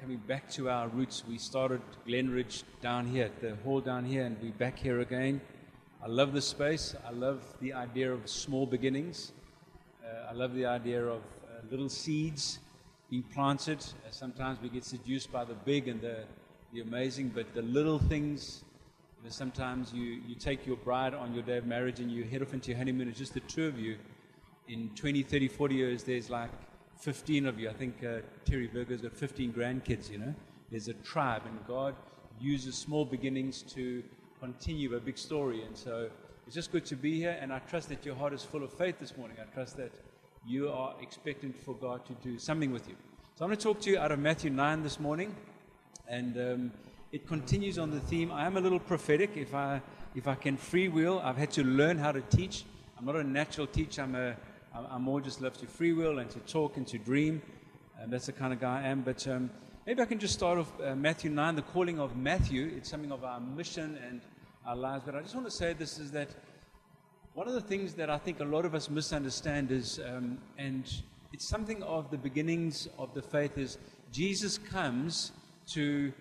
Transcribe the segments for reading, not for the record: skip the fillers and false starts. coming back to our roots. We started Glenridge down here, the hall down here, and we're back here again. I love this space. I love the idea of small beginnings. I love the idea of little seeds being planted. Sometimes we get seduced by the big and the amazing, but the little things, you know, sometimes you take your bride on your day of marriage and you head off into your honeymoon. It's just the two of you. In 20, 30, 40 years, there's like 15 of you. I think Terry Berger's got 15 grandkids, you know. There's a tribe, and God uses small beginnings to continue a big story. And so it's just good to be here, and I trust that your heart is full of faith this morning. I trust that you are expectant for God to do something with you. So I'm going to talk to you out of Matthew 9 this morning, and it continues on the theme. I am a little prophetic. If I can freewheel, I've had to learn how to teach. I'm not a natural teacher. I more just love to freewheel and to talk and to dream. That's the kind of guy I am. But maybe I can just start off Matthew 9, the calling of Matthew. It's something of our mission and our lives. But I just want to say this is that one of the things that I think a lot of us misunderstand is, and it's something of the beginnings of the faith, is Jesus comes to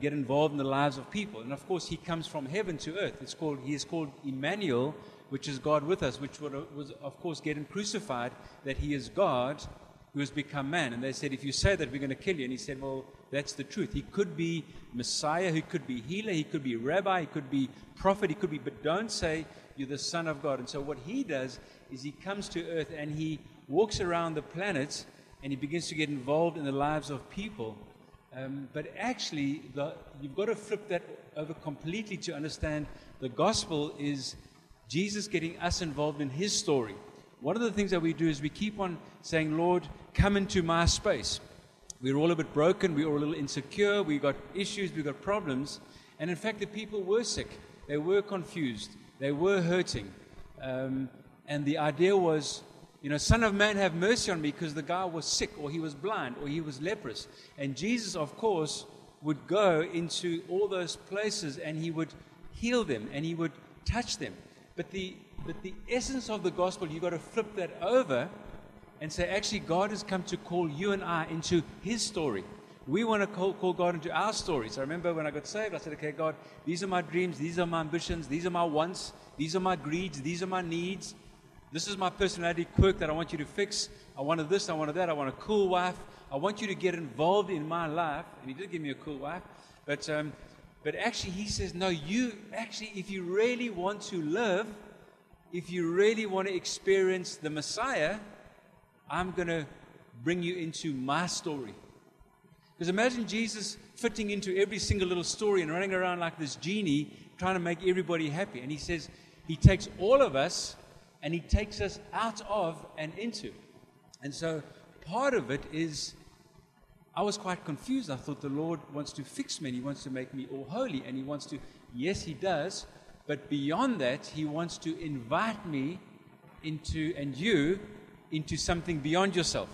get involved in the lives of people. And of course, he comes from heaven to earth. He is called Emmanuel, which is God with us, which was, of course, getting crucified, that he is God who has become man. And they said, if you say that, we're going to kill you. And he said, well, that's the truth. He could be Messiah, he could be healer, he could be rabbi, he could be prophet, he could be, but don't say you're the Son of God. And so what he does is he comes to earth and he walks around the planet and he begins to get involved in the lives of people. But actually, you've got to flip that over completely to understand the gospel is Jesus getting us involved in his story. One of the things that we do is we keep on saying, Lord, come into my space. We're all a bit broken. We're all a little insecure. We've got issues. We've got problems. And in fact, the people were sick. They were confused. They were hurting. And the idea was, you know, Son of Man, have mercy on me, because the guy was sick, or he was blind, or he was leprous. And Jesus, of course, would go into all those places and he would heal them and he would touch them. But the essence of the gospel, you've got to flip that over and say, actually, God has come to call you and I into his story. We want to call God into our stories. I remember when I got saved, I said, okay, God, these are my dreams, these are my ambitions, these are my wants, these are my greeds, these are my needs. This is my personality quirk that I want you to fix. I wanted this, I wanted that, I want a cool wife. I want you to get involved in my life. And he did give me a cool wife. But actually, he says, no, you actually, if you really want to live, if you really want to experience the Messiah, I'm going to bring you into my story. Because imagine Jesus fitting into every single little story and running around like this genie, trying to make everybody happy. And he says, he takes all of us and he takes us out of and into. And so part of it is, I was quite confused. I thought the Lord wants to fix me and he wants to make me all holy and he wants to, yes, he does. But beyond that, he wants to invite me into, and you, into something beyond yourself.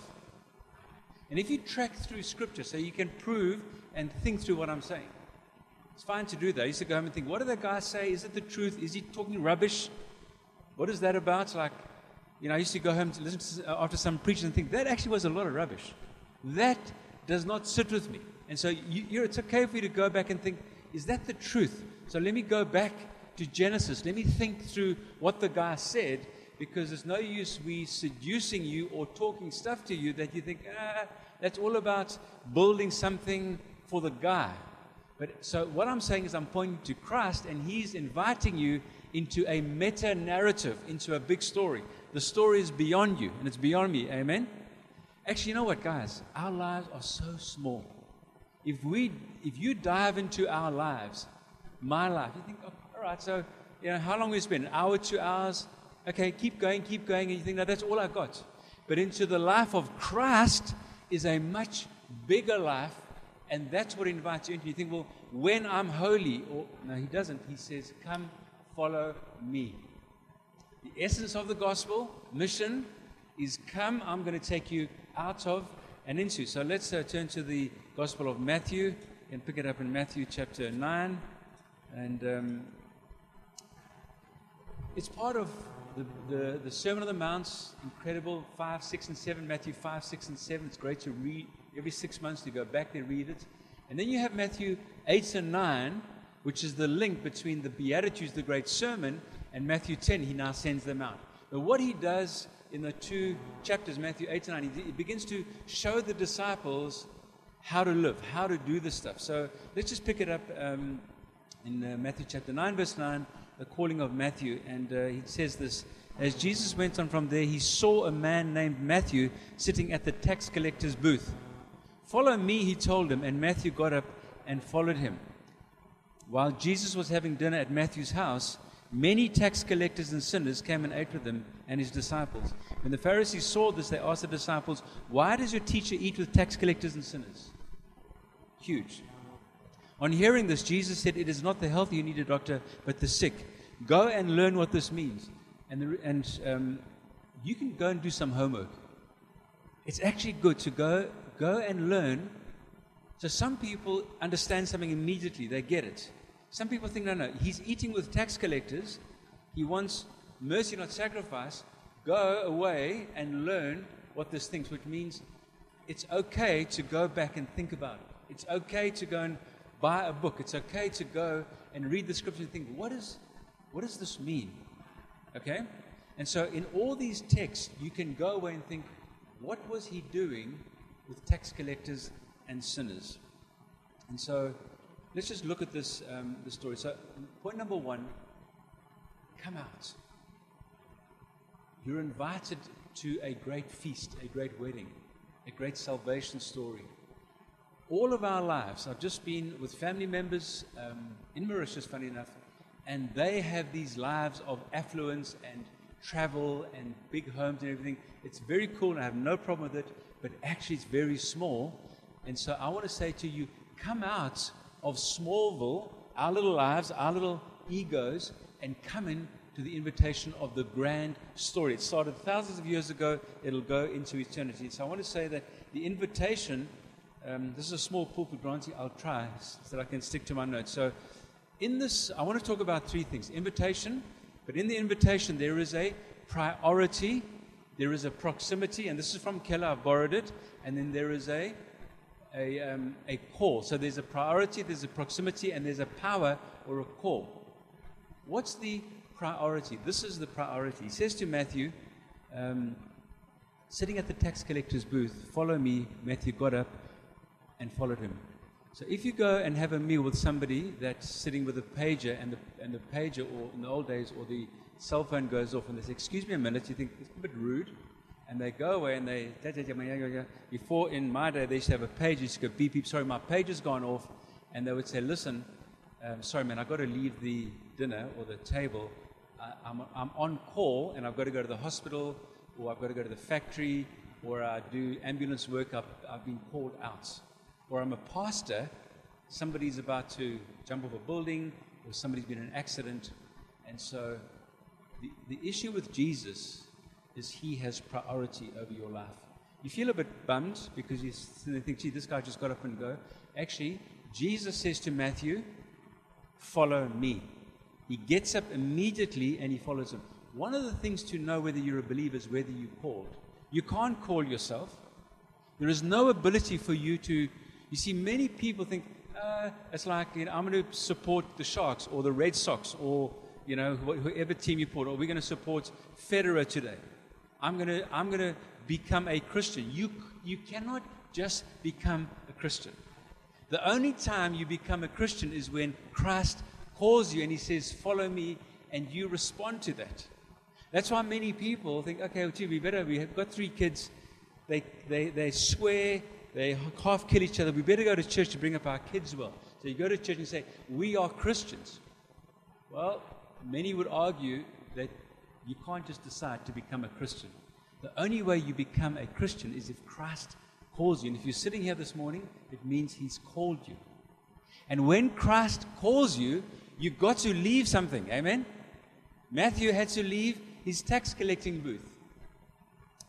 And if you track through scripture, so you can prove and think through what I'm saying. It's fine to do that. I used to go home and think, what did that guy say? Is it the truth? Is he talking rubbish? What is that about? It's like, you know, I used to go home to listen to, after some preaching and think, that actually was a lot of rubbish. That does not sit with me. And so it's okay for you to go back and think, is that the truth? So let me go back to Genesis. Let me think through what the guy said, because there's no use we seducing you or talking stuff to you that you think, that's all about building something for the guy. But so what I'm saying is I'm pointing to Christ, and he's inviting you into a meta-narrative, into a big story. The story is beyond you, and it's beyond me. Amen? Actually, you know what, guys? Our lives are so small. If you dive into our lives, my life, you think, oh, all right, so, you know, how long we spend? An hour, 2 hours? Okay, keep going, and you think, no, that's all I got. But into the life of Christ is a much bigger life, and that's what invites you into. You think, well, when I'm holy, or no, he doesn't. He says, come, follow me. The essence of the gospel mission is come, I'm going to take you out of and into. So let's turn to the Gospel of Matthew and pick it up in Matthew chapter 9. And it's part of the Sermon on the Mount's incredible 5, 6, and 7, Matthew 5, 6, and 7. It's great to every 6 months you go back and read it. And then you have Matthew 8 and 9, which is the link between the Beatitudes, the great sermon, and Matthew 10. He now sends them out. But what he does in the two chapters, Matthew 8 and 9, he begins to show the disciples how to live, how to do this stuff. So let's just pick it up in Matthew chapter 9, verse 9, the calling of Matthew. And he says this, as Jesus went on from there, he saw a man named Matthew sitting at the tax collector's booth. Follow me, he told him, and Matthew got up and followed him. While Jesus was having dinner at Matthew's house, many tax collectors and sinners came and ate with him and his disciples. When the Pharisees saw this, they asked the disciples, why does your teacher eat with tax collectors and sinners? Huge. On hearing this, Jesus said, it is not the healthy who need a doctor, but the sick. Go and learn what this means. And you can go and do some homework. It's actually good to go and learn. So some people understand something immediately. They get it. Some people think, no, he's eating with tax collectors. He wants mercy, not sacrifice. Go away and learn what this thinks, which means it's okay to go back and think about it. It's okay to go and buy a book. It's okay to go and read the scripture and think, what does this mean? Okay? And so in all these texts, you can go away and think, what was he doing with tax collectors and sinners? And so let's just look at this this story. So point number one, come out. You're invited to a great feast, a great wedding, a great salvation story. All of our lives, I've just been with family members in Mauritius, funny enough, and they have these lives of affluence and travel and big homes and everything. It's very cool and I have no problem with it, but actually it's very small. And so I want to say to you, come out of Smallville, our little lives, our little egos, and come in to the invitation of the grand story. It started thousands of years ago. It'll go into eternity. So I want to say that the invitation, this is a small pulpit, Granty. I'll try so that I can stick to my notes. So in this, I want to talk about three things. Invitation, but in the invitation, there is a priority, there is a proximity, and this is from Keller, I've borrowed it, and then there is a call. So there's a priority, there's a proximity, and there's a power or a call. What's the priority? This is the priority. He says to Matthew, sitting at the tax collector's booth, follow me. Matthew got up and followed him. So if you go and have a meal with somebody that's sitting with a pager, and the pager, or in the old days, or the cell phone goes off and they say, excuse me a minute, you think it's a bit rude, and they go away and they, before in my day they used to have a pager, used to go beep, beep, sorry, my pager's gone off, and they would say, listen, sorry man, I've got to leave the dinner or the table, I'm on call and I've got to go to the hospital, or I've got to go to the factory, or I do ambulance work, I've been called out. Or I'm a pastor, somebody's about to jump off a building, or somebody's been in an accident. And so the issue with Jesus is he has priority over your life. You feel a bit bummed because you think, gee, this guy just got up and go. Actually, Jesus says to Matthew, follow me. He gets up immediately and he follows him. One of the things to know whether you're a believer is whether you're called. You can't call yourself. There is no ability for you to... You see, many people think, it's like, I'm going to support the Sharks or the Red Sox or, whoever team you support, or we're going to support Federer today. I'm going to become a Christian. You cannot just become a Christian. The only time you become a Christian is when Christ calls you and he says, follow me, and you respond to that. That's why many people think, okay, well, gee, we've got three kids. They swear. They half kill each other. We better go to church to bring up our kids well. So you go to church and say, we are Christians. Well, many would argue that you can't just decide to become a Christian. The only way you become a Christian is if Christ calls you. And if you're sitting here this morning, it means he's called you. And when Christ calls you, you've got to leave something. Amen? Matthew had to leave his tax collecting booth.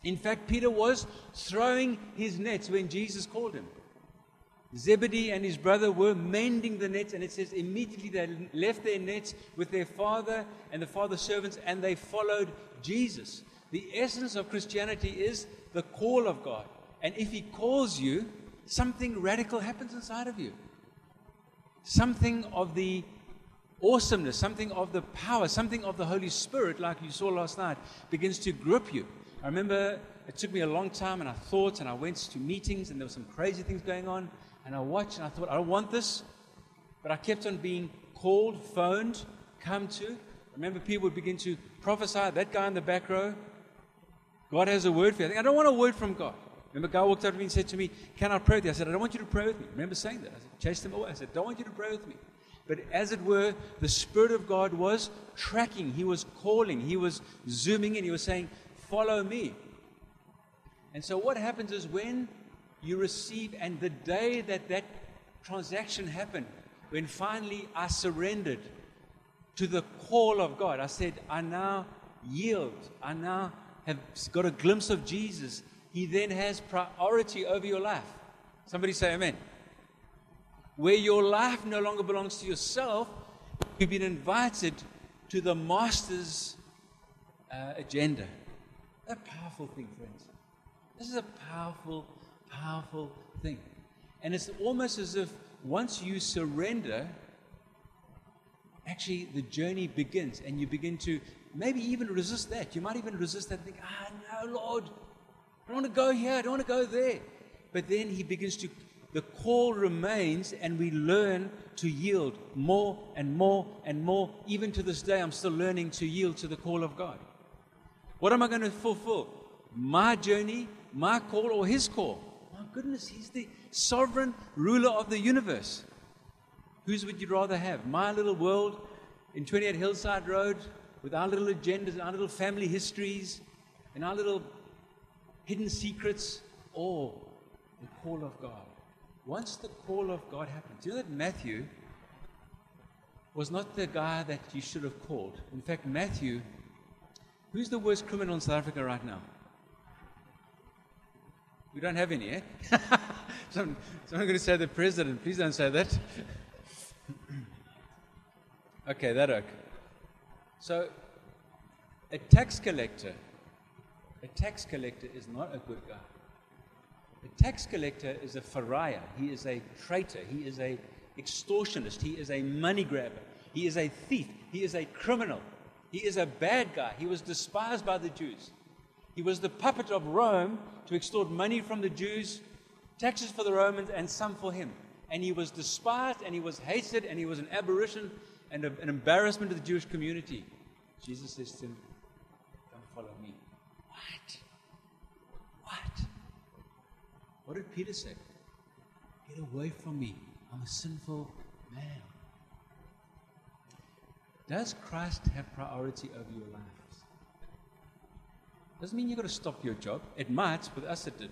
In fact, Peter was throwing his nets when Jesus called him. Zebedee and his brother were mending the nets, and it says immediately they left their nets with their father and the father's servants, and they followed Jesus. The essence of Christianity is the call of God. And if he calls you, something radical happens inside of you. Something of the awesomeness, something of the power, something of the Holy Spirit, like you saw last night, begins to grip you. I remember it took me a long time, and I thought, and I went to meetings, and there were some crazy things going on, and I watched, and I thought, I don't want this, but I kept on being called, phoned, come to. I remember people would begin to prophesy, that guy in the back row, God has a word for you. I think, I don't want a word from God. Remember, God walked up to me and said to me, can I pray with you? I said, I don't want you to pray with me. I remember saying that. I said, chase them away. I said, don't want you to pray with me. But as it were, the Spirit of God was tracking. He was calling. He was zooming in. He was saying, follow me. And so what happens is when you receive, and the day that that transaction happened, when finally I surrendered to the call of God, I said, I now yield. I now have got a glimpse of Jesus. He then has priority over your life. Somebody say amen. Where your life no longer belongs to yourself, you've been invited to the Master's agenda. A powerful thing, friends. This is a powerful, powerful thing. And it's almost as if once you surrender, actually the journey begins, and you begin to maybe even resist that. You might even resist that and think, no, Lord, I don't want to go here, I don't want to go there. But then he begins to, the call remains, and we learn to yield more and more and more. Even to this day, I'm still learning to yield to the call of God. What am I going to fulfill? My journey, my call, or his call? My goodness, he's the sovereign ruler of the universe. Whose would you rather have? My little world in 28 Hillside Road, with our little agendas and our little family histories and our little hidden secrets, or the call of God? Once the call of God happens, you know that Matthew was not the guy that you should have called. In fact, Matthew, who's the worst criminal in South Africa right now? We don't have any, eh? So I'm going to say the president. Please don't say that. Okay, that oak. So, a tax collector is not a good guy. A tax collector is a pariah. He is a traitor. He is an extortionist. He is a money grabber. He is a thief. He is a criminal. He is a bad guy. He was despised by the Jews. He was the puppet of Rome to extort money from the Jews, taxes for the Romans, and some for him. And he was despised, and he was hated, and he was an aberration and an embarrassment to the Jewish community. Jesus says to him, come follow me. What did Peter say? Get away from me. I'm a sinful man. Does Christ have priority over your lives? Doesn't mean you've got to stop your job. It might. With us it did.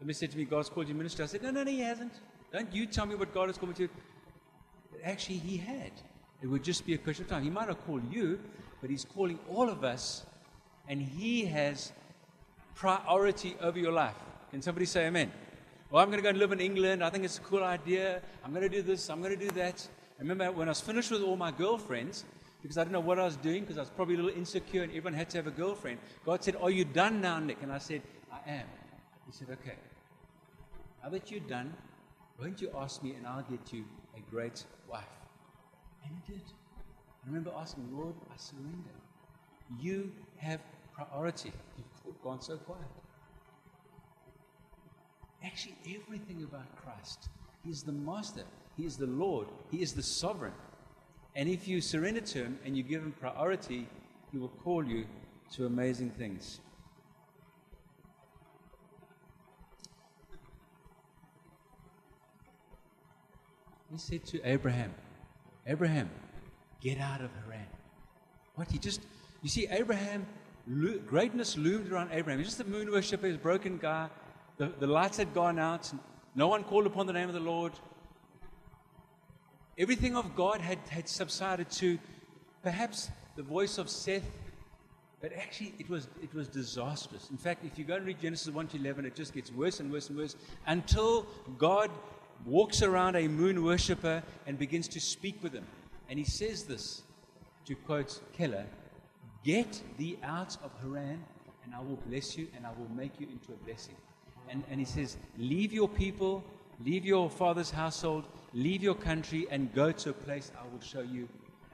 Somebody said to me, God's called you ministry. I said, no, he hasn't. Don't you tell me what God has called me to. But actually, he had. It would just be a question of time. He might not call you, but he's calling all of us, and he has priority over your life. Can somebody say amen? Well, I'm going to go and live in England. I think it's a cool idea. I'm going to do this. I'm going to do that. I remember when I was finished with all my girlfriends, because I didn't know what I was doing, because I was probably a little insecure and everyone had to have a girlfriend. God said, are you done now, Nick? And I said, I am. He said, okay. Now that you're done, won't you ask me and I'll get you a great wife? And he did. I remember asking, Lord, I surrender. You have priority. You've gone so quiet. Actually, everything about Christ. He is the Master. He is the Lord. He is the Sovereign. And if you surrender to him and you give him priority, he will call you to amazing things. He said to Abraham, Abraham, get out of Haran. What? You see, Abraham, greatness loomed around Abraham. He's just a moon worshiper, he's a broken guy. The lights had gone out. No one called upon the name of the Lord. Everything of God had subsided to perhaps the voice of Seth. But actually, it was disastrous. In fact, if you go and read Genesis 1-11, it just gets worse and worse and worse until God walks around a moon worshiper and begins to speak with him. And he says this, to quote Keller, "Get thee out of Haran, and I will bless you, and I will make you into a blessing." And he says, leave your people, leave your father's household, leave your country, and go to a place I will show you.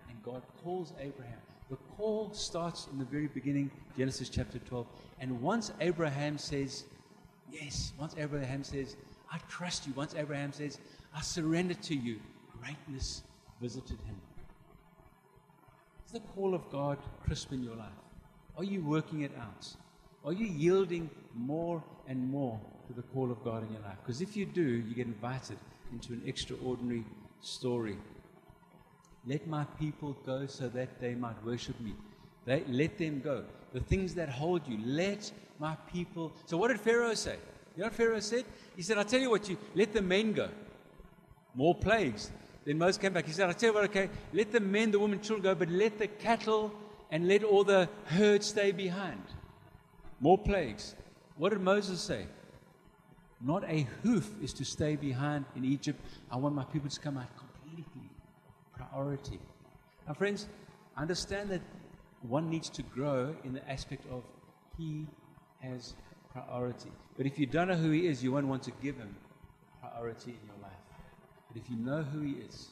And God calls Abraham. The call starts in the very beginning, Genesis chapter 12. And once Abraham says, yes, once Abraham says, I trust you. Once Abraham says, I surrender to you, greatness visited him. Is the call of God crisp in your life? Are you working it out? Are you yielding more and more to the call of God in your life? Because if you do, you get invited into an extraordinary story. Let my people go so that they might worship me. Let them go. The things that hold you, let my people. So what did Pharaoh say? You know what Pharaoh said? He said, I'll tell you what, you let the men go. More plagues. Then Moses came back. He said, I'll tell you what, okay, let the men, the women, children go, but let the cattle and let all the herd stay behind. More plagues. What did Moses say? Not a hoof is to stay behind in Egypt. I want my people to come out completely. Priority. Now, friends, understand that one needs to grow in the aspect of he has priority. But if you don't know who he is, you won't want to give him priority in your life. But if you know who he is,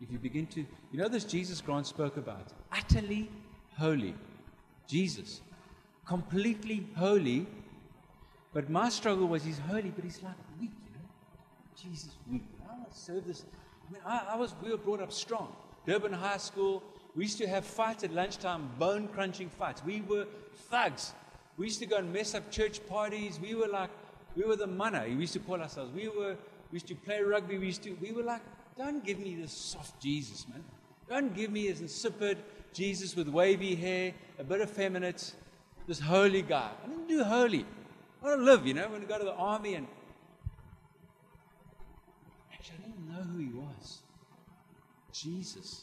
if you begin to, you know this Jesus Grant spoke about, utterly holy. Jesus, completely holy, but my struggle was he's holy, but he's like weak, you know. Jesus, weak. I want to serve this. I mean, we were brought up strong. Durban High School, we used to have fights at lunchtime, bone-crunching fights. We were thugs. We used to go and mess up church parties. We were the mana, we used to call ourselves. We used to play rugby. We were like, don't give me this soft Jesus, man. Don't give me this insipid Jesus with wavy hair, a bit effeminate, this holy guy. I didn't do holy. I want to live, you know. I want to go to the army and... Actually, I didn't know who he was. Jesus.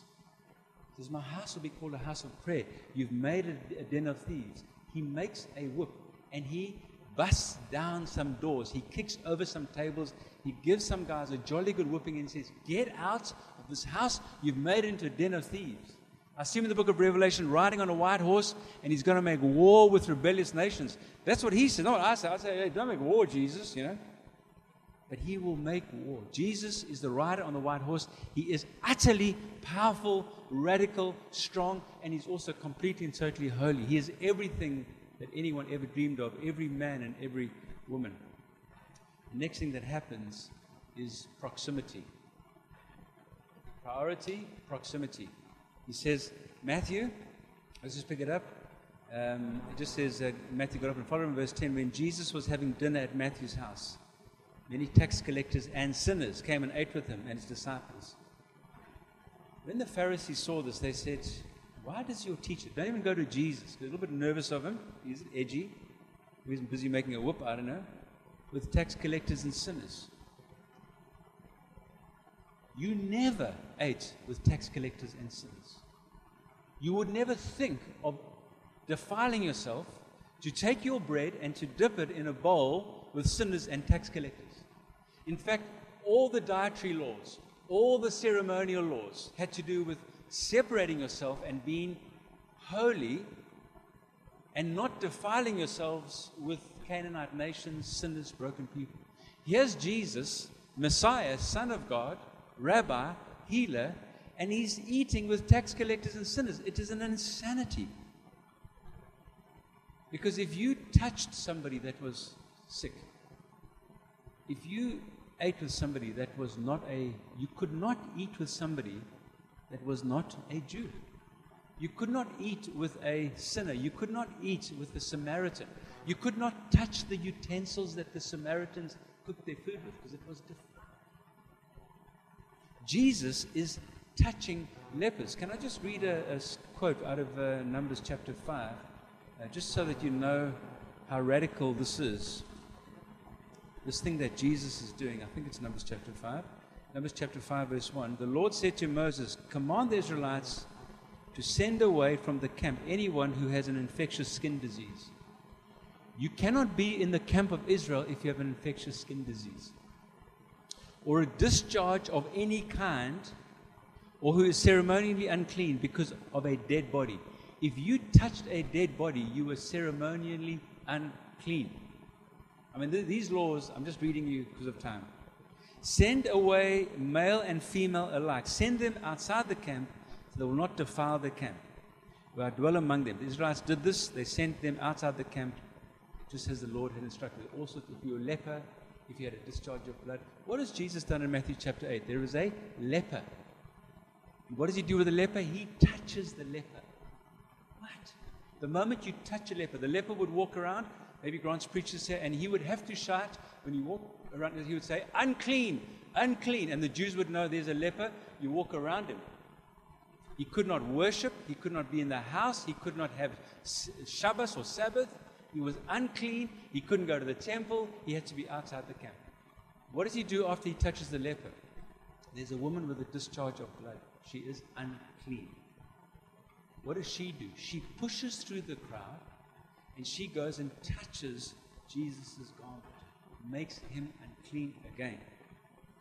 He says, my house will be called a house of prayer. You've made a den of thieves. He makes a whip and he busts down some doors. He kicks over some tables. He gives some guys a jolly good whipping and says, get out of this house. You've made it into a den of thieves. I see him in the book of Revelation riding on a white horse, and he's going to make war with rebellious nations. That's what he said. Not what I said. I say, hey, don't make war, Jesus, you know. But he will make war. Jesus is the rider on the white horse. He is utterly powerful, radical, strong, and he's also completely and totally holy. He is everything that anyone ever dreamed of, every man and every woman. The next thing that happens is proximity. Priority, proximity. He says, Matthew, let's just pick it up. It just says that Matthew got up and followed him. Verse 10, when Jesus was having dinner at Matthew's house, many tax collectors and sinners came and ate with him and his disciples. When the Pharisees saw this, they said, why does your teacher, don't even go to Jesus, they're a little bit nervous of him, he's edgy, he's busy making a whip, I don't know, with tax collectors and sinners. You never ate with tax collectors and sinners. You would never think of defiling yourself to take your bread and to dip it in a bowl with sinners and tax collectors. In fact, all the dietary laws, all the ceremonial laws had to do with separating yourself and being holy and not defiling yourselves with Canaanite nations, sinners, broken people. Here's Jesus, Messiah, Son of God, Rabbi, healer, and he's eating with tax collectors and sinners. It is an insanity. Because if you touched somebody that was sick, if you ate with somebody that was not a, you could not eat with somebody that was not a Jew. You could not eat with a sinner. You could not eat with a Samaritan. You could not touch the utensils that the Samaritans cooked their food with because it was different. Jesus is touching lepers. Can I just read a quote out of Numbers chapter 5, just so that you know how radical this is, this thing that Jesus is doing. I think it's Numbers chapter 5. Numbers chapter 5, verse 1. The Lord said to Moses, command the Israelites to send away from the camp anyone who has an infectious skin disease. You cannot be in the camp of Israel if you have an infectious skin disease, or a discharge of any kind, or who is ceremonially unclean because of a dead body. If you touched a dead body, you were ceremonially unclean. I mean, these laws, I'm just reading you because of time. Send away male and female alike. Send them outside the camp so they will not defile the camp, where I dwell among them. The Israelites did this. They sent them outside the camp, just as the Lord had instructed. Also, if you were a leper, if you had a discharge of blood. What has Jesus done in Matthew chapter 8? There is a leper. And what does he do with the leper? He touches the leper. What? The moment you touch a leper, the leper would walk around. Maybe Grant's preaches here, and he would have to shout. When he walked around, he would say, unclean, unclean. And the Jews would know there's a leper. You walk around him. He could not worship. He could not be in the house. He could not have Shabbos or Sabbath. He was unclean. He couldn't go to the temple. He had to be outside the camp. What does he do after he touches the leper? There's a woman with a discharge of blood. She is unclean. What does she do? She pushes through the crowd, and she goes and touches Jesus' garment. Makes him unclean again.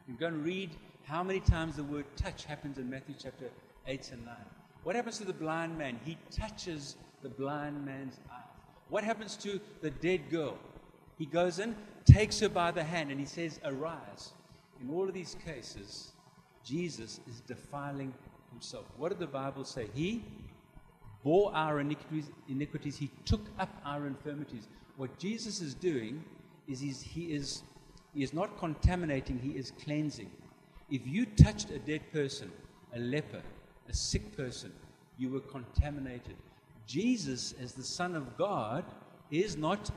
You're going to read how many times the word touch happens in Matthew chapter 8 and 9. What happens to the blind man? He touches the blind man's eyes. What happens to the dead girl? He goes in, takes her by the hand, and he says, arise. In all of these cases, Jesus is defiling himself. What did the Bible say? He bore our iniquities. He took up our infirmities. What Jesus is doing is he is not contaminating, he is cleansing. If you touched a dead person, a leper, a sick person, you were contaminated. Jesus, as the Son of God, is not...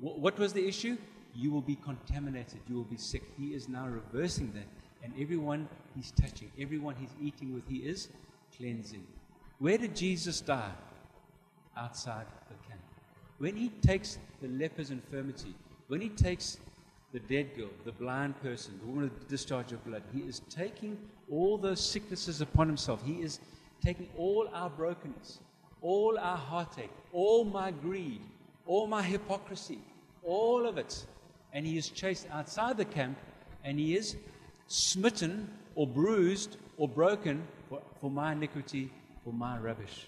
What was the issue? You will be contaminated. You will be sick. He is now reversing that. And everyone he's touching, everyone he's eating with, he is cleansing. Where did Jesus die? Outside the camp. When he takes the leper's infirmity, when he takes the dead girl, the blind person, the woman with the discharge of blood, he is taking all those sicknesses upon himself. He is taking all our brokenness, all our heartache, all my greed, all my hypocrisy, all of it. And he is chased outside the camp, and he is smitten or bruised or broken for my iniquity, for my rubbish.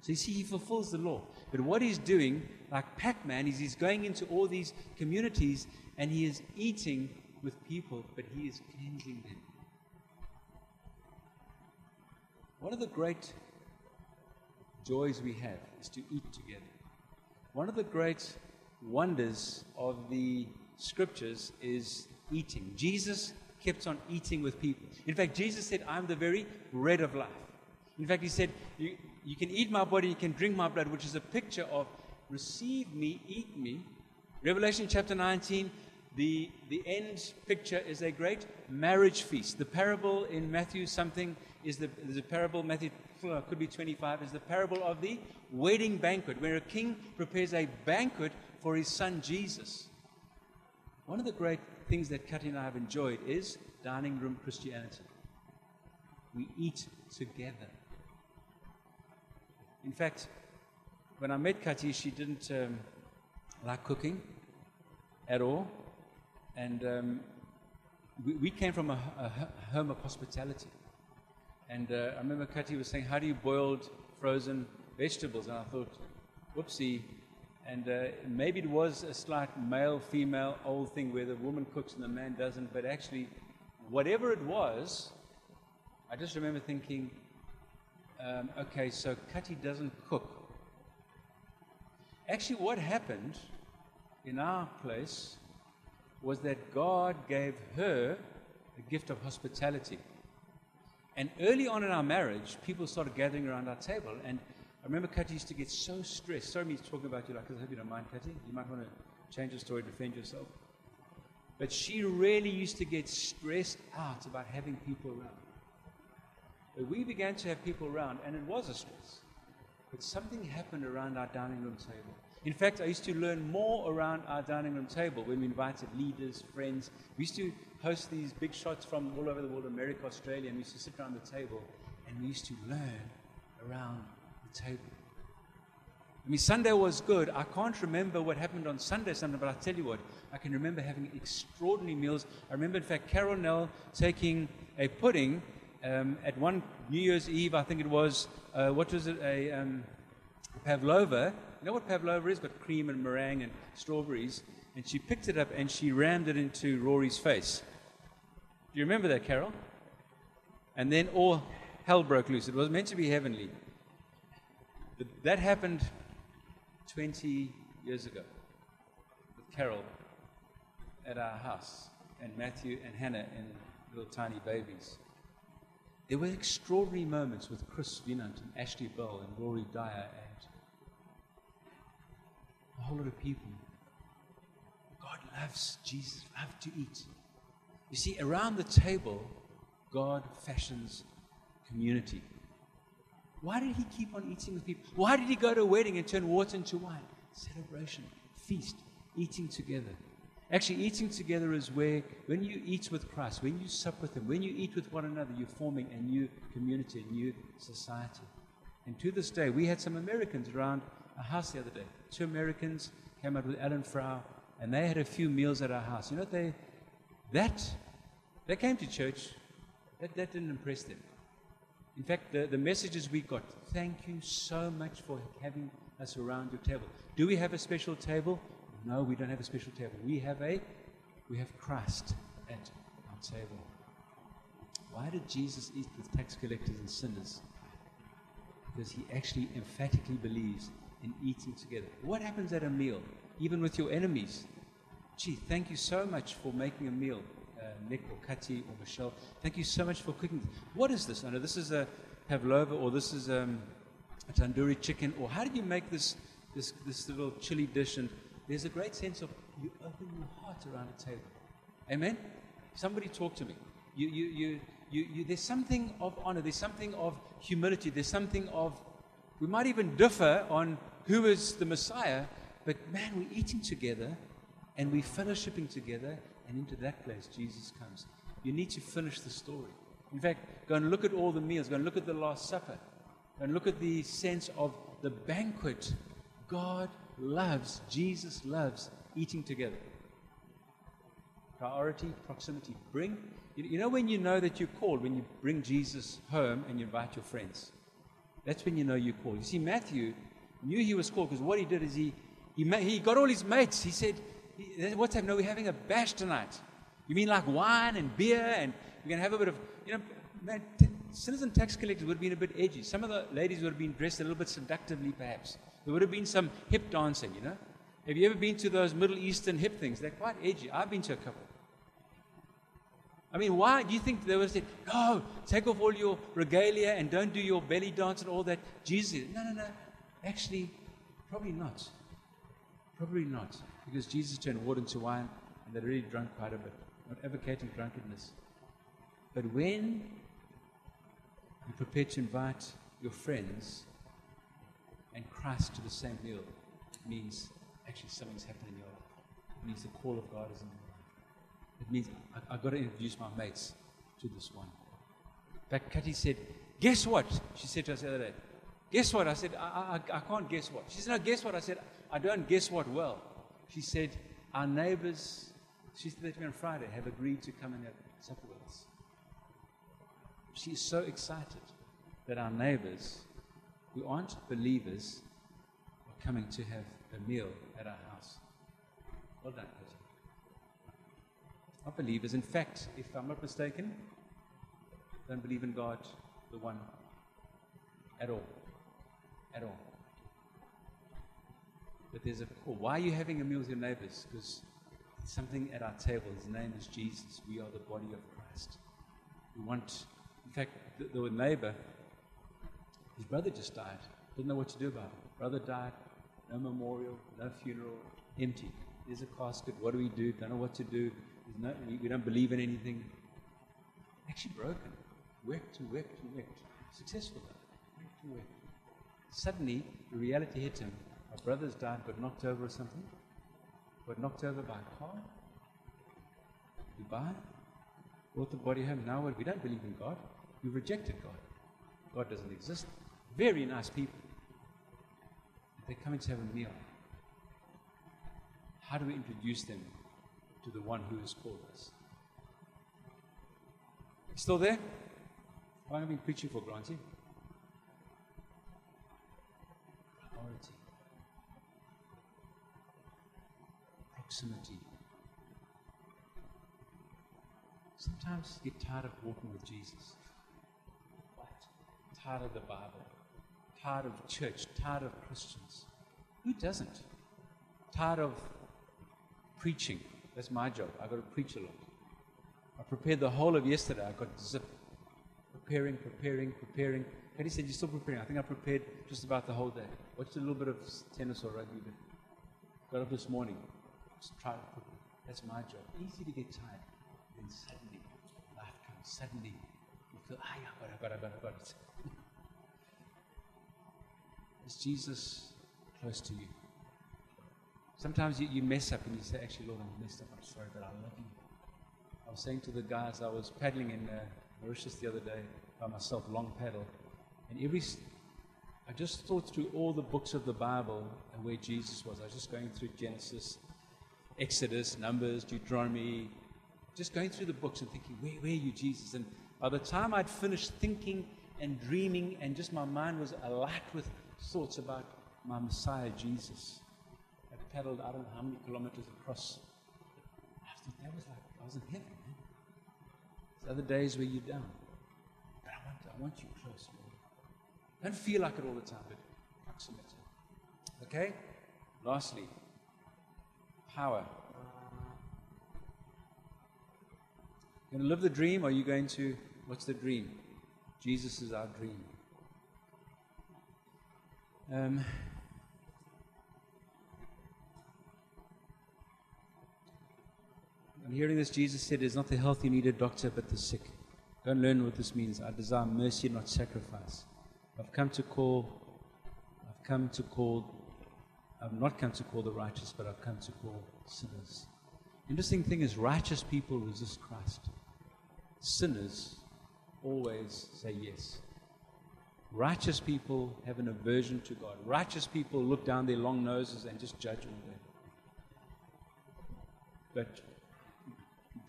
So you see, he fulfills the law. But what he's doing, like Pac-Man, is he's going into all these communities, and he is eating with people, but he is cleansing them. One of the great joys we have is to eat together. One of the great wonders of the scriptures is eating. Jesus kept on eating with people. In fact, Jesus said, I'm the very bread of life. In fact, he said, you can eat my body, you can drink my blood, which is a picture of receive me, eat me. Revelation chapter 19, the end picture is a great marriage feast. The parable in Matthew something is the parable, Matthew could be 25, is the parable of the wedding banquet, where a king prepares a banquet for his son Jesus. One of the great things that Kati and I have enjoyed is dining room Christianity. We eat together. In fact, when I met Kati, she didn't like cooking at all. And we came from a home of hospitality. And I remember Kati was saying, how do you boil frozen vegetables? And I thought, whoopsie. And maybe it was a slight male-female old thing where the woman cooks and the man doesn't. But actually, whatever it was, I just remember thinking, okay, so Kati doesn't cook. Actually, what happened in our place was that God gave her the gift of hospitality. And early on in our marriage, people started gathering around our table. And I remember Kati used to get so stressed. Sorry, me talking about you like this. I hope you don't mind, Kati. You might want to change the story, defend yourself. But she really used to get stressed out about having people around. But we began to have people around, and it was a stress. But something happened around our dining room table. In fact, I used to learn more around our dining room table when we invited leaders, friends. We used to host these big shots from all over the world, America, Australia, and we used to sit around the table, and we used to learn around the table. I mean, Sunday was good. I can't remember what happened on Sunday, but I'll tell you what, I can remember having extraordinary meals. I remember, in fact, Carol Nell taking a pudding at one New Year's Eve, I think it was, what was it, a pavlova, You know what pavlova is? Got cream and meringue and strawberries. And she picked it up and she rammed it into Rory's face. Do you remember that, Carol? And then all hell broke loose. It was meant to be heavenly. But that happened 20 years ago with Carol at our house, and Matthew and Hannah and little tiny babies. There were extraordinary moments with Chris Venant and Ashley Bell and Rory Dyer and a whole lot of people. God loves, Jesus loved to eat. You see, around the table, God fashions community. Why did he keep on eating with people? Why did he go to a wedding and turn water into wine? Celebration, feast, eating together. Actually, eating together is where, when you eat with Christ, when you sup with him, when you eat with one another, you're forming a new community, a new society. And to this day, we had some Americans around our house the other day. Two Americans came out with Alan Frau, and they had a few meals at our house. You know what they came to church. That didn't impress them. In fact, the messages we got, thank you so much for having us around your table. Do we have a special table? No, we don't have a special table. We have Christ at our table. Why did Jesus eat with tax collectors and sinners? Because he actually emphatically believes in eating together. What happens at a meal, even with your enemies? Gee, thank you so much for making a meal. Nick or Kati or Michelle, thank you so much for cooking. What is this? I know this is a pavlova, or this is a tandoori chicken, or how did you make this little chili dish? And there's a great sense of you open your heart around a table. Amen? Somebody talk to me. There's something of honor. There's something of humility. There's something of, we might even differ on who is the Messiah, but man, we're eating together and we're fellowshipping together. And into that place, Jesus comes. You need to finish the story. In fact, go and look at all the meals. Go and look at the Last Supper. Go and look at the sense of the banquet. God loves, Jesus loves eating together. Priority, proximity. Bring, you know when you know that you're called, when you bring Jesus home and you invite your friends. That's when you know you're called. You see, Matthew knew he was called because what he did is he got all his mates. He said, what's happening? No, we're having a bash tonight. You mean like wine and beer, and we're going to have a bit of, man, sinners and tax collectors would have been a bit edgy. Some of the ladies would have been dressed a little bit seductively, perhaps. There would have been some hip dancing, you know. Have you ever been to those Middle Eastern hip things? They're quite edgy. I've been to a couple. I mean, why do you think they would have said, no, take off all your regalia and don't do your belly dance and all that? Jesus, no. Actually, probably not. Probably not. Because Jesus turned water into wine, and they'd already drunk quite a bit. Not advocating drunkenness. But when you prepare to invite your friends and Christ to the same meal, it means actually something's happened in your life. It means the call of God is in your life. It means I've got to introduce my mates to this one. In fact, Kati said, guess what? She said to us the other day. Guess what? I said, I can't guess what. She said, no, guess what? I said, I don't guess what well. She said, our neighbors, she said that to me on Friday, have agreed to come and have supper with us. She is so excited that our neighbors, who aren't believers, are coming to have a meal at our house. Well done, Peter. Not believers. In fact, if I'm not mistaken, don't believe in God, the one, at all. At all. But there's a call. Why are you having a meal with your neighbors? Because something at our table. His name is Jesus. We are the body of Christ. We want, in fact, the neighbor, his brother just died. Didn't know what to do about it. Brother died. No memorial. No funeral. Empty. There's a casket. What do we do? Don't know what to do. We don't believe in anything. Actually broken. Wept and wept and wept. Successful though. Wept and wept. Suddenly, the reality hit him. My brother's died, got knocked over or something. Got knocked over by a car. Dubai. Brought the body home. Now what? We don't believe in God. We've rejected God. God doesn't exist. Very nice people. They're coming to have a meal. How do we introduce them to the one who has called us? Still there? Why have I been preaching for Granty? Priority. proximity. Sometimes you get tired of walking with Jesus, tired of the Bible, tired of church, tired of Christians. Who doesn't? Tired of preaching. That's my job. I've got to preach a lot. I prepared the whole of yesterday. I got zip. Preparing. Kati said, you're still preparing. I think I prepared just about the whole day. Watched a little bit of tennis or rugby, but got up this morning. Just try to put it. That's my job. Easy to get tired. Then suddenly, life comes. Suddenly, you feel, I got it. Is Jesus close to you? Sometimes you mess up and you say, actually, Lord, I messed up. I'm sorry, but I love you. I was saying to the guys, I was paddling in Mauritius the other day by myself, long paddle. And I just thought through all the books of the Bible and where Jesus was. I was just going through Genesis, Exodus, Numbers, Deuteronomy, just going through the books and thinking, where are you, Jesus? And by the time I'd finished thinking and dreaming, and just my mind was alight with thoughts about my Messiah, Jesus. I paddled, I don't know how many kilometers across. I thought that was like, I was in heaven, man. There's other days where you're down. But I want you close, Lord. Don't feel like it all the time, but proximity. Okay? Lastly, power. You're going to live the dream, or are you going to, what's the dream? Jesus is our dream. I'm hearing this, Jesus said, it's not the healthy need a doctor, but the sick. Go and learn what this means. I desire mercy, not sacrifice. I've not come to call the righteous, but I've come to call sinners. Interesting thing is, righteous people resist Christ. Sinners always say yes. Righteous people have an aversion to God. Righteous people look down their long noses and just judge all day. But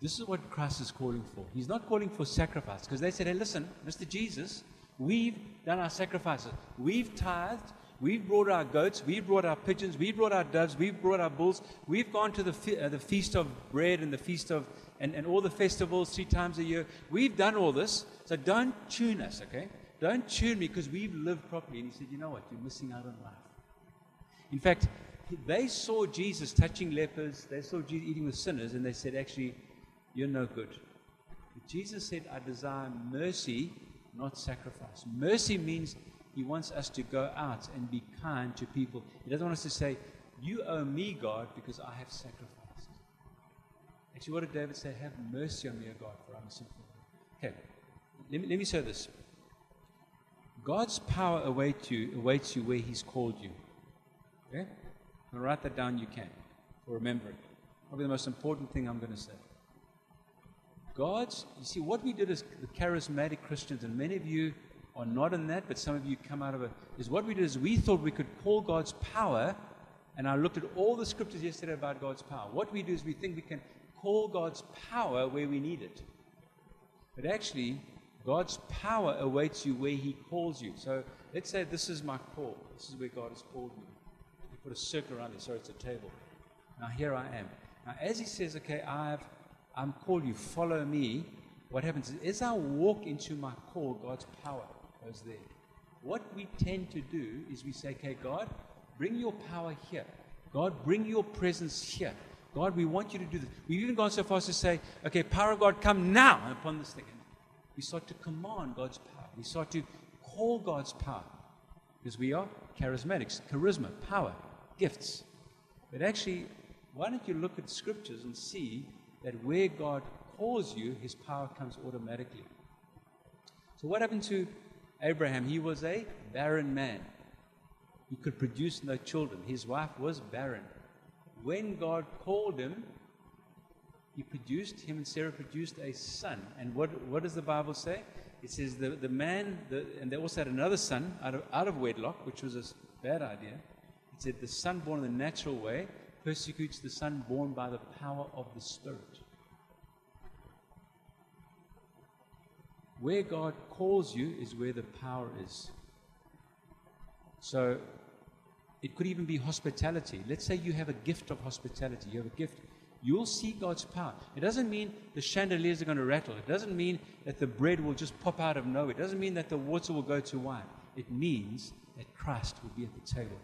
this is what Christ is calling for. He's not calling for sacrifice, because they said, hey, listen, Mr. Jesus, we've done our sacrifices. We've tithed. We've brought our goats. We've brought our pigeons. We've brought our doves. We've brought our bulls. We've gone to the Feast of Bread and the Feast of, and all the festivals 3 times a year. We've done all this. So don't tune us, okay? Don't tune me, because we've lived properly. And he said, you know what? You're missing out on life. In fact, they saw Jesus touching lepers. They saw Jesus eating with sinners. And they said, actually, you're no good. But Jesus said, I desire mercy, not sacrifice. Mercy means he wants us to go out and be kind to people. He doesn't want us to say, you owe me, God, because I have sacrificed. Actually, what did David say? Have mercy on me, O God, for I'm a sinful man. Okay, let me say this. God's power awaits you where he's called you. Okay? I'm going to write that down, you can, or remember it. Probably the most important thing I'm going to say. You see, what we did as the charismatic Christians, and many of you are not in that, but some of you come out of it, is what we did is we thought we could call God's power, and I looked at all the scriptures yesterday about God's power. What we do is we think we can call God's power where we need it. But actually, God's power awaits you where he calls you. So let's say this is my call. This is where God has called me. You put a circle around it, so it's a table. Now here I am. Now as he says, okay, I'm called you, follow me, what happens is as I walk into my call, God's power goes there. What we tend to do is we say, okay, God, bring your power here. God, bring your presence here. God, we want you to do this. We've even gone so far as to say, okay, power of God, come now upon this thing. We start to command God's power. We start to call God's power. Because we are charismatics, charisma, power, gifts. But actually, why don't you look at scriptures and see that where God calls you, his power comes automatically. So what happened to Abraham? He was a barren man. He could produce no children. His wife was barren. When God called him, him and Sarah produced a son. And what does the Bible say? It says and they also had another son out of wedlock, which was a bad idea. It said the son born in the natural way persecutes the son born by the power of the Spirit. Where God calls you is where the power is. So It could even be hospitality. Let's say you have a gift of hospitality. You have a gift. You'll see God's power. It doesn't mean the chandeliers are going to rattle. It doesn't mean that the bread will just pop out of nowhere. It doesn't mean that the water will go to wine. It means that Christ will be at the table.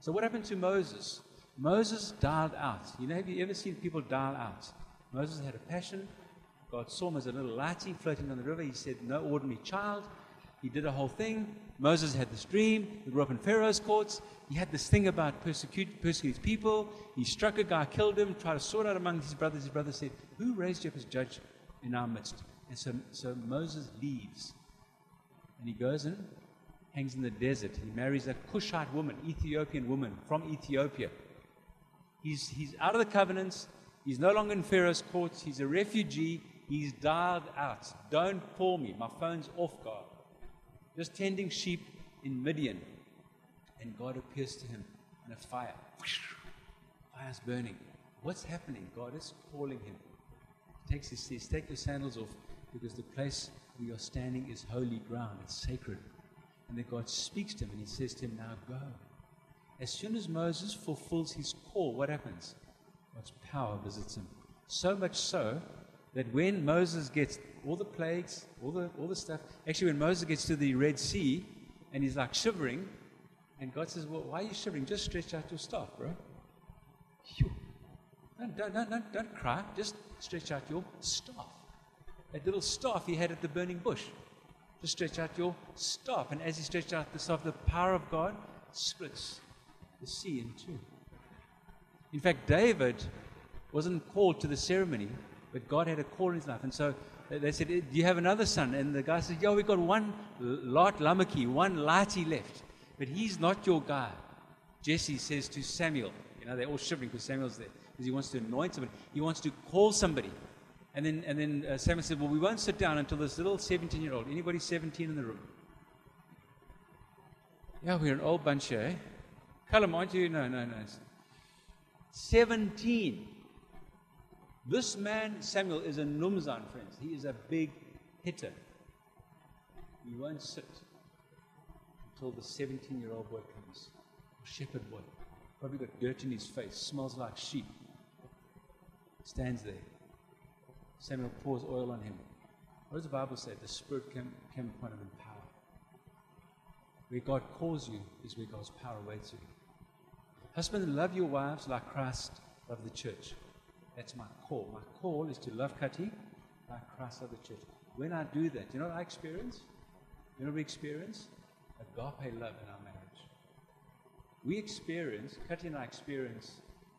So what happened to Moses? Moses dialed out. You know, have you ever seen people dial out? Moses had a passion. God saw him as a little lighty floating on the river. He said, no ordinary child. He did a whole thing. Moses had this dream. He grew up in Pharaoh's courts. He had this thing about persecuting people. He struck a guy, killed him, tried to sort out among his brothers. His brother said, who raised you up as judge in our midst? And so Moses leaves. And he goes and hangs in the desert. He marries a Cushite woman, Ethiopian woman from Ethiopia. He's out of the covenants. He's no longer in Pharaoh's courts. He's a refugee. He's dialed out. Don't call me. My phone's off guard. Just tending sheep in Midian. And God appears to him in a fire. Fire's burning. What's happening? God is calling him. He takes his seat. Take your sandals off, because the place where you're standing is holy ground. It's sacred. And then God speaks to him and he says to him, now go. As soon as Moses fulfills his call, what happens? God's power visits him. So much so that when Moses gets all the plagues, all the stuff, actually when Moses gets to the Red Sea and he's like shivering, and God says, well, why are you shivering? Just stretch out your staff, bro. Don't cry. Just stretch out your staff. That little staff he had at the burning bush. Just stretch out your staff. And as he stretched out the staff, the power of God splits the sea in two. In fact, David wasn't called to the ceremony, but God had a call in his life. And so they said, do you have another son? And the guy said, yo, we got one lot lamaki, one lighty left. But he's not your guy. Jesse says to Samuel, you know, they're all shivering because Samuel's there, because he wants to anoint somebody. He wants to call somebody. And then Samuel said, well, we won't sit down until this little 17-year-old. Anybody 17 in the room? Yeah, we're an old bunch here, eh? Callum, aren't you? No. 17. This man, Samuel, is a numzan, friends. He is a big hitter. He won't sit until the 17-year-old boy comes. Or shepherd boy. Probably got dirt in his face. Smells like sheep. Stands there. Samuel pours oil on him. What does the Bible say? The Spirit came upon him in power. Where God calls you is where God's power awaits you. Husbands, love your wives like Christ loved the church. That's my call. My call is to love Kati like Christ loved the church. When I do that, you know what I experience? You know what we experience? Agape love in our marriage. We experience, Kati and I experience,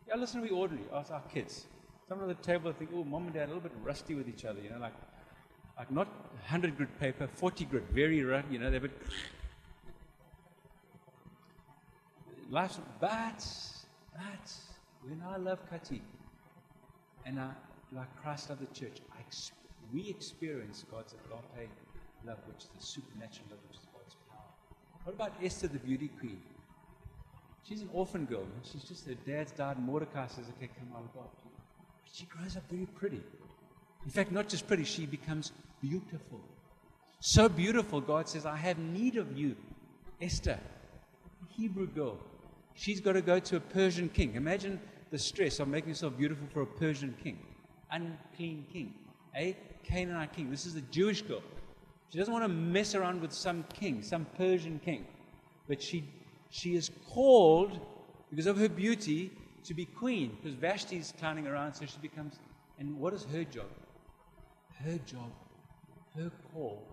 yeah, listen, we ordinary, as our kids. Some of the table think, oh, mom and dad are a little bit rusty with each other, you know, like not 100 grit paper, 40 grit, very rough, you know, they're a bit... Life's, but when I love Kati and I, like Christ loved the church, we experience God's agape love, which is the supernatural love, which is God's power. What about Esther, the beauty queen? She's an orphan girl, man. She's just, her dad's died, and Mordecai says, okay, come, I'll look after you. But she grows up very pretty. In fact, not just pretty, she becomes beautiful. So beautiful, God says, I have need of you, Esther, Hebrew girl. She's got to go to a Persian king. Imagine the stress of making yourself beautiful for a Persian king. Unclean king. A Canaanite king. This is a Jewish girl. She doesn't want to mess around with some king, some Persian king. But she is called, because of her beauty, to be queen. Because Vashti's clowning around, so she becomes... And what is her job? Her job, her call,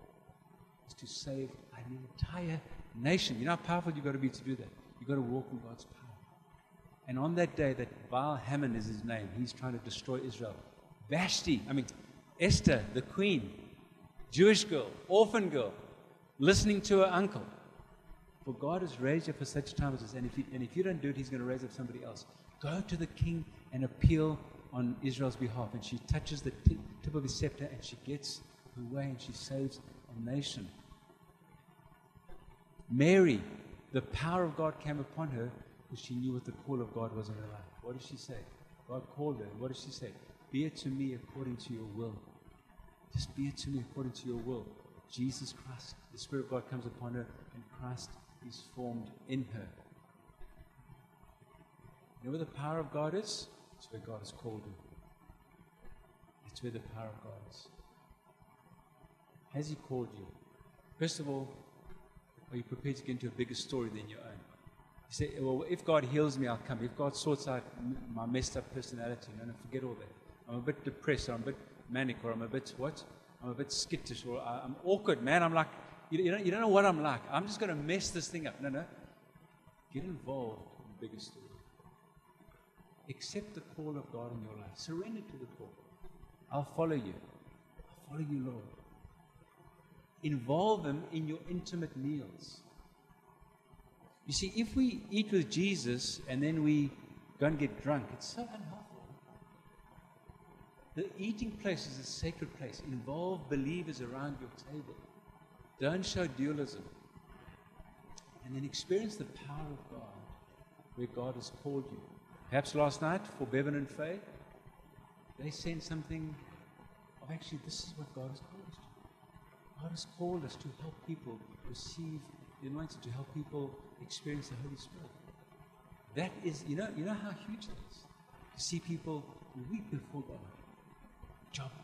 is to save an entire nation. You know how powerful you've got to be to do that. You've got to walk in God's power. And on that day, that Baal Haman is his name. He's trying to destroy Israel. Esther, the queen, Jewish girl, orphan girl, listening to her uncle. For God has raised you for such a time as this. And if you don't do it, he's going to raise up somebody else. Go to the king and appeal on Israel's behalf. And she touches the tip of his scepter and she gets her way and she saves a nation. Mary, the power of God came upon her because she knew what the call of God was in her life. What did she say? God called her. What did she say? Be it to me according to your will. Just be it to me according to your will. Jesus Christ, the Spirit of God comes upon her, and Christ is formed in her. You know where the power of God is? It's where God has called you. It's where the power of God is. Has He called you? First of all, are you prepared to get into a bigger story than your own? You say, well, if God heals me, I'll come. If God sorts out my messed up personality, no, forget all that. I'm a bit depressed, or I'm a bit manic, or I'm a bit what? I'm a bit skittish, or I'm awkward, man. I'm like, you don't know what I'm like. I'm just going to mess this thing up. No. Get involved in the bigger story. Accept the call of God in your life. Surrender to the call. I'll follow you. I'll follow you, Lord. Involve Him in your intimate meals. You see, if we eat with Jesus and then we go and get drunk, it's so unhealthy. The eating place is a sacred place. Involve believers around your table. Don't show dualism. And then experience the power of God where God has called you. Perhaps last night for Bevan and Faye, they sent something of actually this is what God has called us to. God has called us to help people receive the anointing, to help people experience the Holy Spirit. That is, you know how huge that is? To see people weep before God. Job done.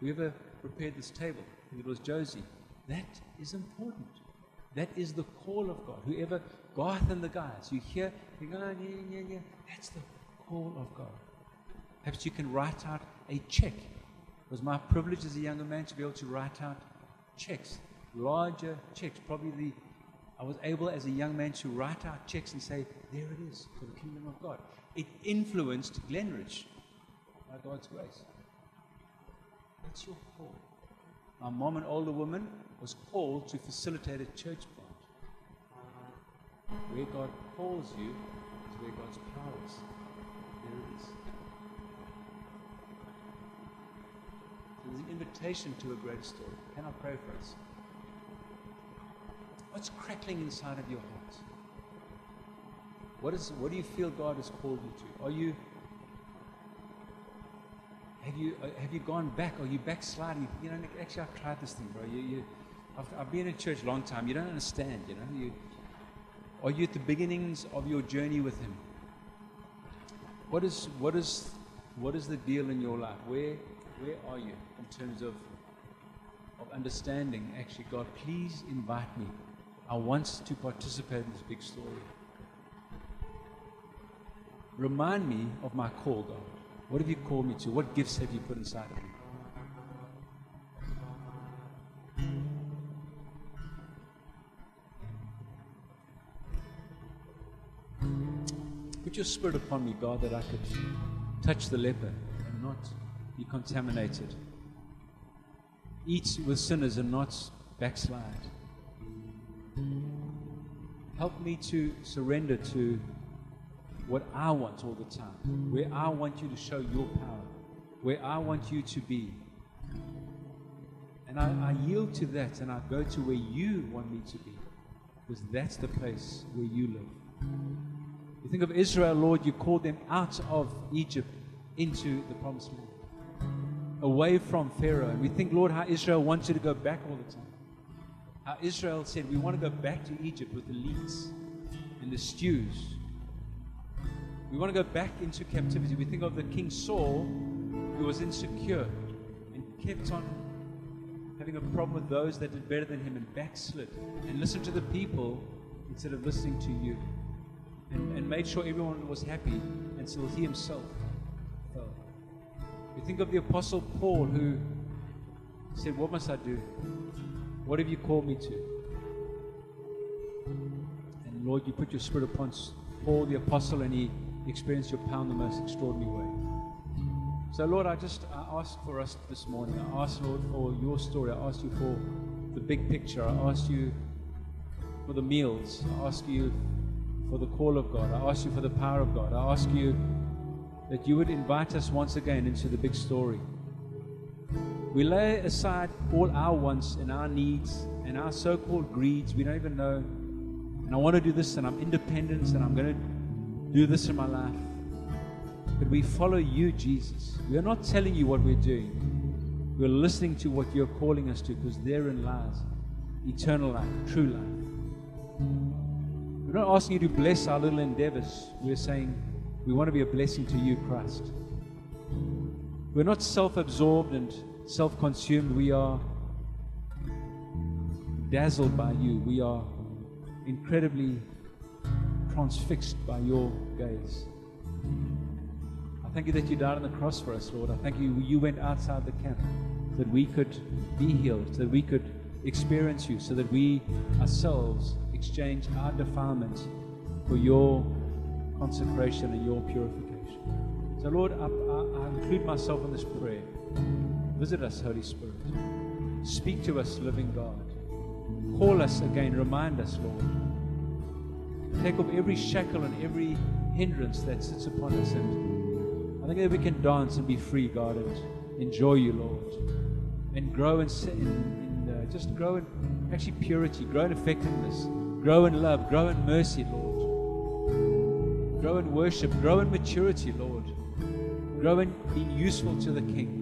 Whoever prepared this table, I think it was Josie, that is important. That is the call of God. Whoever, Garth and the guys, you hear, you go, yeah, that's the call of God. Perhaps you can write out a check. It was my privilege as a younger man to be able to write out checks, larger checks. I was able as a young man to write out checks and say, there it is, for the kingdom of God. It influenced Glenridge. God's grace. That's your call. My mom, an older woman, was called to facilitate a church plant. Where God calls you is where God's power is. There it is. So there's an invitation to a greater story. Can I pray for us? What's crackling inside of your heart? What do you feel God has called you to? Have you gone back? Are you backsliding? Actually, I've tried this thing, bro. I've been in church a long time. You don't understand, Are you at the beginnings of your journey with Him? What is the deal in your life? Where are you in terms of understanding? Actually, God, please invite me. I want to participate in this big story. Remind me of my call, God. What have you called me to? What gifts have you put inside of me? Put your Spirit upon me, God, that I could touch the leper and not be contaminated. Eat with sinners and not backslide. Help me to surrender to what I want all the time, where I want you to show your power, where I want you to be. And I yield to that and I go to where you want me to be, because that's the place where you live. You think of Israel, Lord, you called them out of Egypt into the promised land, away from Pharaoh. And we think, Lord, how Israel wants you to go back all the time. How Israel said, we want to go back to Egypt with the leeks and the stews. We want to go back into captivity. We think of the King Saul, who was insecure and kept on having a problem with those that did better than him and backslid and listened to the people instead of listening to you, and made sure everyone was happy until he himself fell. We think of the Apostle Paul, who said, what must I do? What have you called me to? And Lord, you put your Spirit upon Paul the Apostle, and he experience your power in the most extraordinary way. So Lord, I ask for us this morning. I ask, Lord, for your story. I ask you for the big picture. I ask you for the meals. I ask you for the call of God. I ask you for the power of God. I ask you that you would invite us once again into the big story. We lay aside all our wants and our needs and our so-called greeds. We don't even know, and I want to do this, and I'm independent, and I'm going to do this in my life. But we follow you, Jesus. We are not telling you what we're doing. We're listening to what you're calling us to, because therein lies eternal life, true life. We're not asking you to bless our little endeavors. We're saying we want to be a blessing to you, Christ. We're not self-absorbed and self-consumed. We are dazzled by you. We are incredibly transfixed by your gaze. I thank you that you died on the cross for us, Lord. I thank you went outside the camp that we could be healed, so that we could experience you, so that we ourselves exchange our defilements for your consecration and your purification. So, Lord, I include myself in this prayer. Visit us, Holy Spirit. Speak to us, living God. Call us again. Remind us, Lord. Take off every shackle and every hindrance that sits upon us. And I think that we can dance and be free, God, and enjoy you, Lord. And grow in sin. Just grow in actually purity. Grow in effectiveness. Grow in love. Grow in mercy, Lord. Grow in worship. Grow in maturity, Lord. Grow in being useful to the King.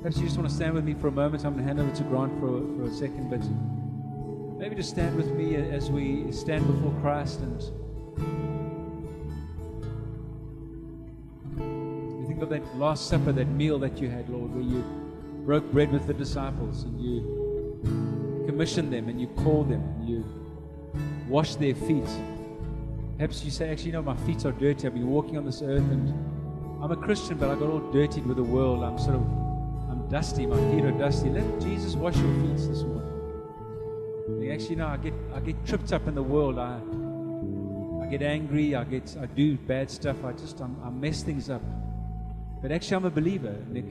Perhaps you just want to stand with me for a moment. I'm going to hand over to Grant for a second, but maybe just stand with me as we stand before Christ. And you think of that Last Supper, that meal that you had, Lord, where you broke bread with the disciples and you commissioned them and you called them and you washed their feet. Perhaps you say, actually, no, my feet are dirty. I've been walking on this earth and I'm a Christian, but I got all dirtied with the world. I'm sort of dusty, my feet are dusty. Let Jesus wash your feet this morning. Actually, no, I get tripped up in the world. I get angry. I do bad stuff. I mess things up. But actually, I'm a believer, Nick.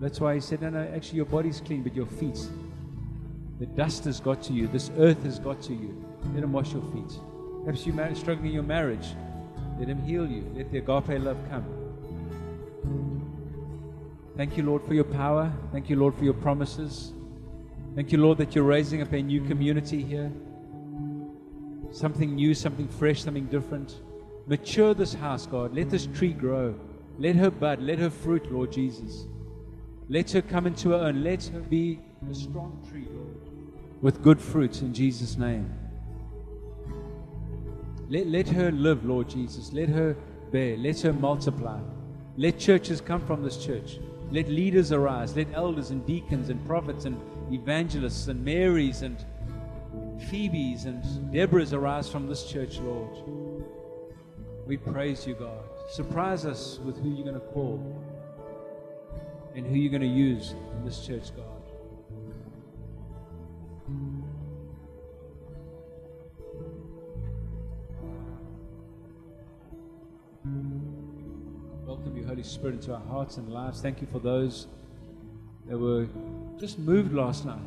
That's why he said, no, actually, your body's clean, but your feet. The dust has got to you. This earth has got to you. Let him wash your feet. Perhaps you're struggling in your marriage. Let him heal you. Let the agape love come. Thank you, Lord, for your power. Thank you, Lord, for your promises. Thank you, Lord, that you're raising up a new community here. Something new, something fresh, something different. Mature this house, God. Let this tree grow. Let her bud. Let her fruit, Lord Jesus. Let her come into her own. Let her be a strong tree, Lord, with good fruits in Jesus' name. Let her live, Lord Jesus. Let her bear. Let her multiply. Let churches come from this church. Let leaders arise. Let elders and deacons and prophets and evangelists and Marys and Phoebes and Deborahs arise from this church, Lord. We praise you, God. Surprise us with who you're going to call and who you're going to use in this church, God. Welcome your Holy Spirit into our hearts and lives. Thank you for those that were just moved last night.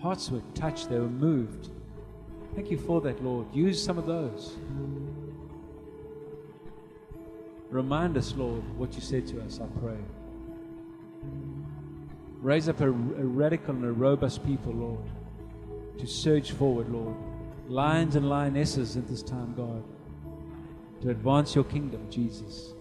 Hearts were touched. They were moved. Thank you for that, Lord. Use some of those. Remind us, Lord, what you said to us, I pray. Raise up a radical and a robust people, Lord, to surge forward, Lord. Lions and lionesses at this time, God, to advance your kingdom, Jesus.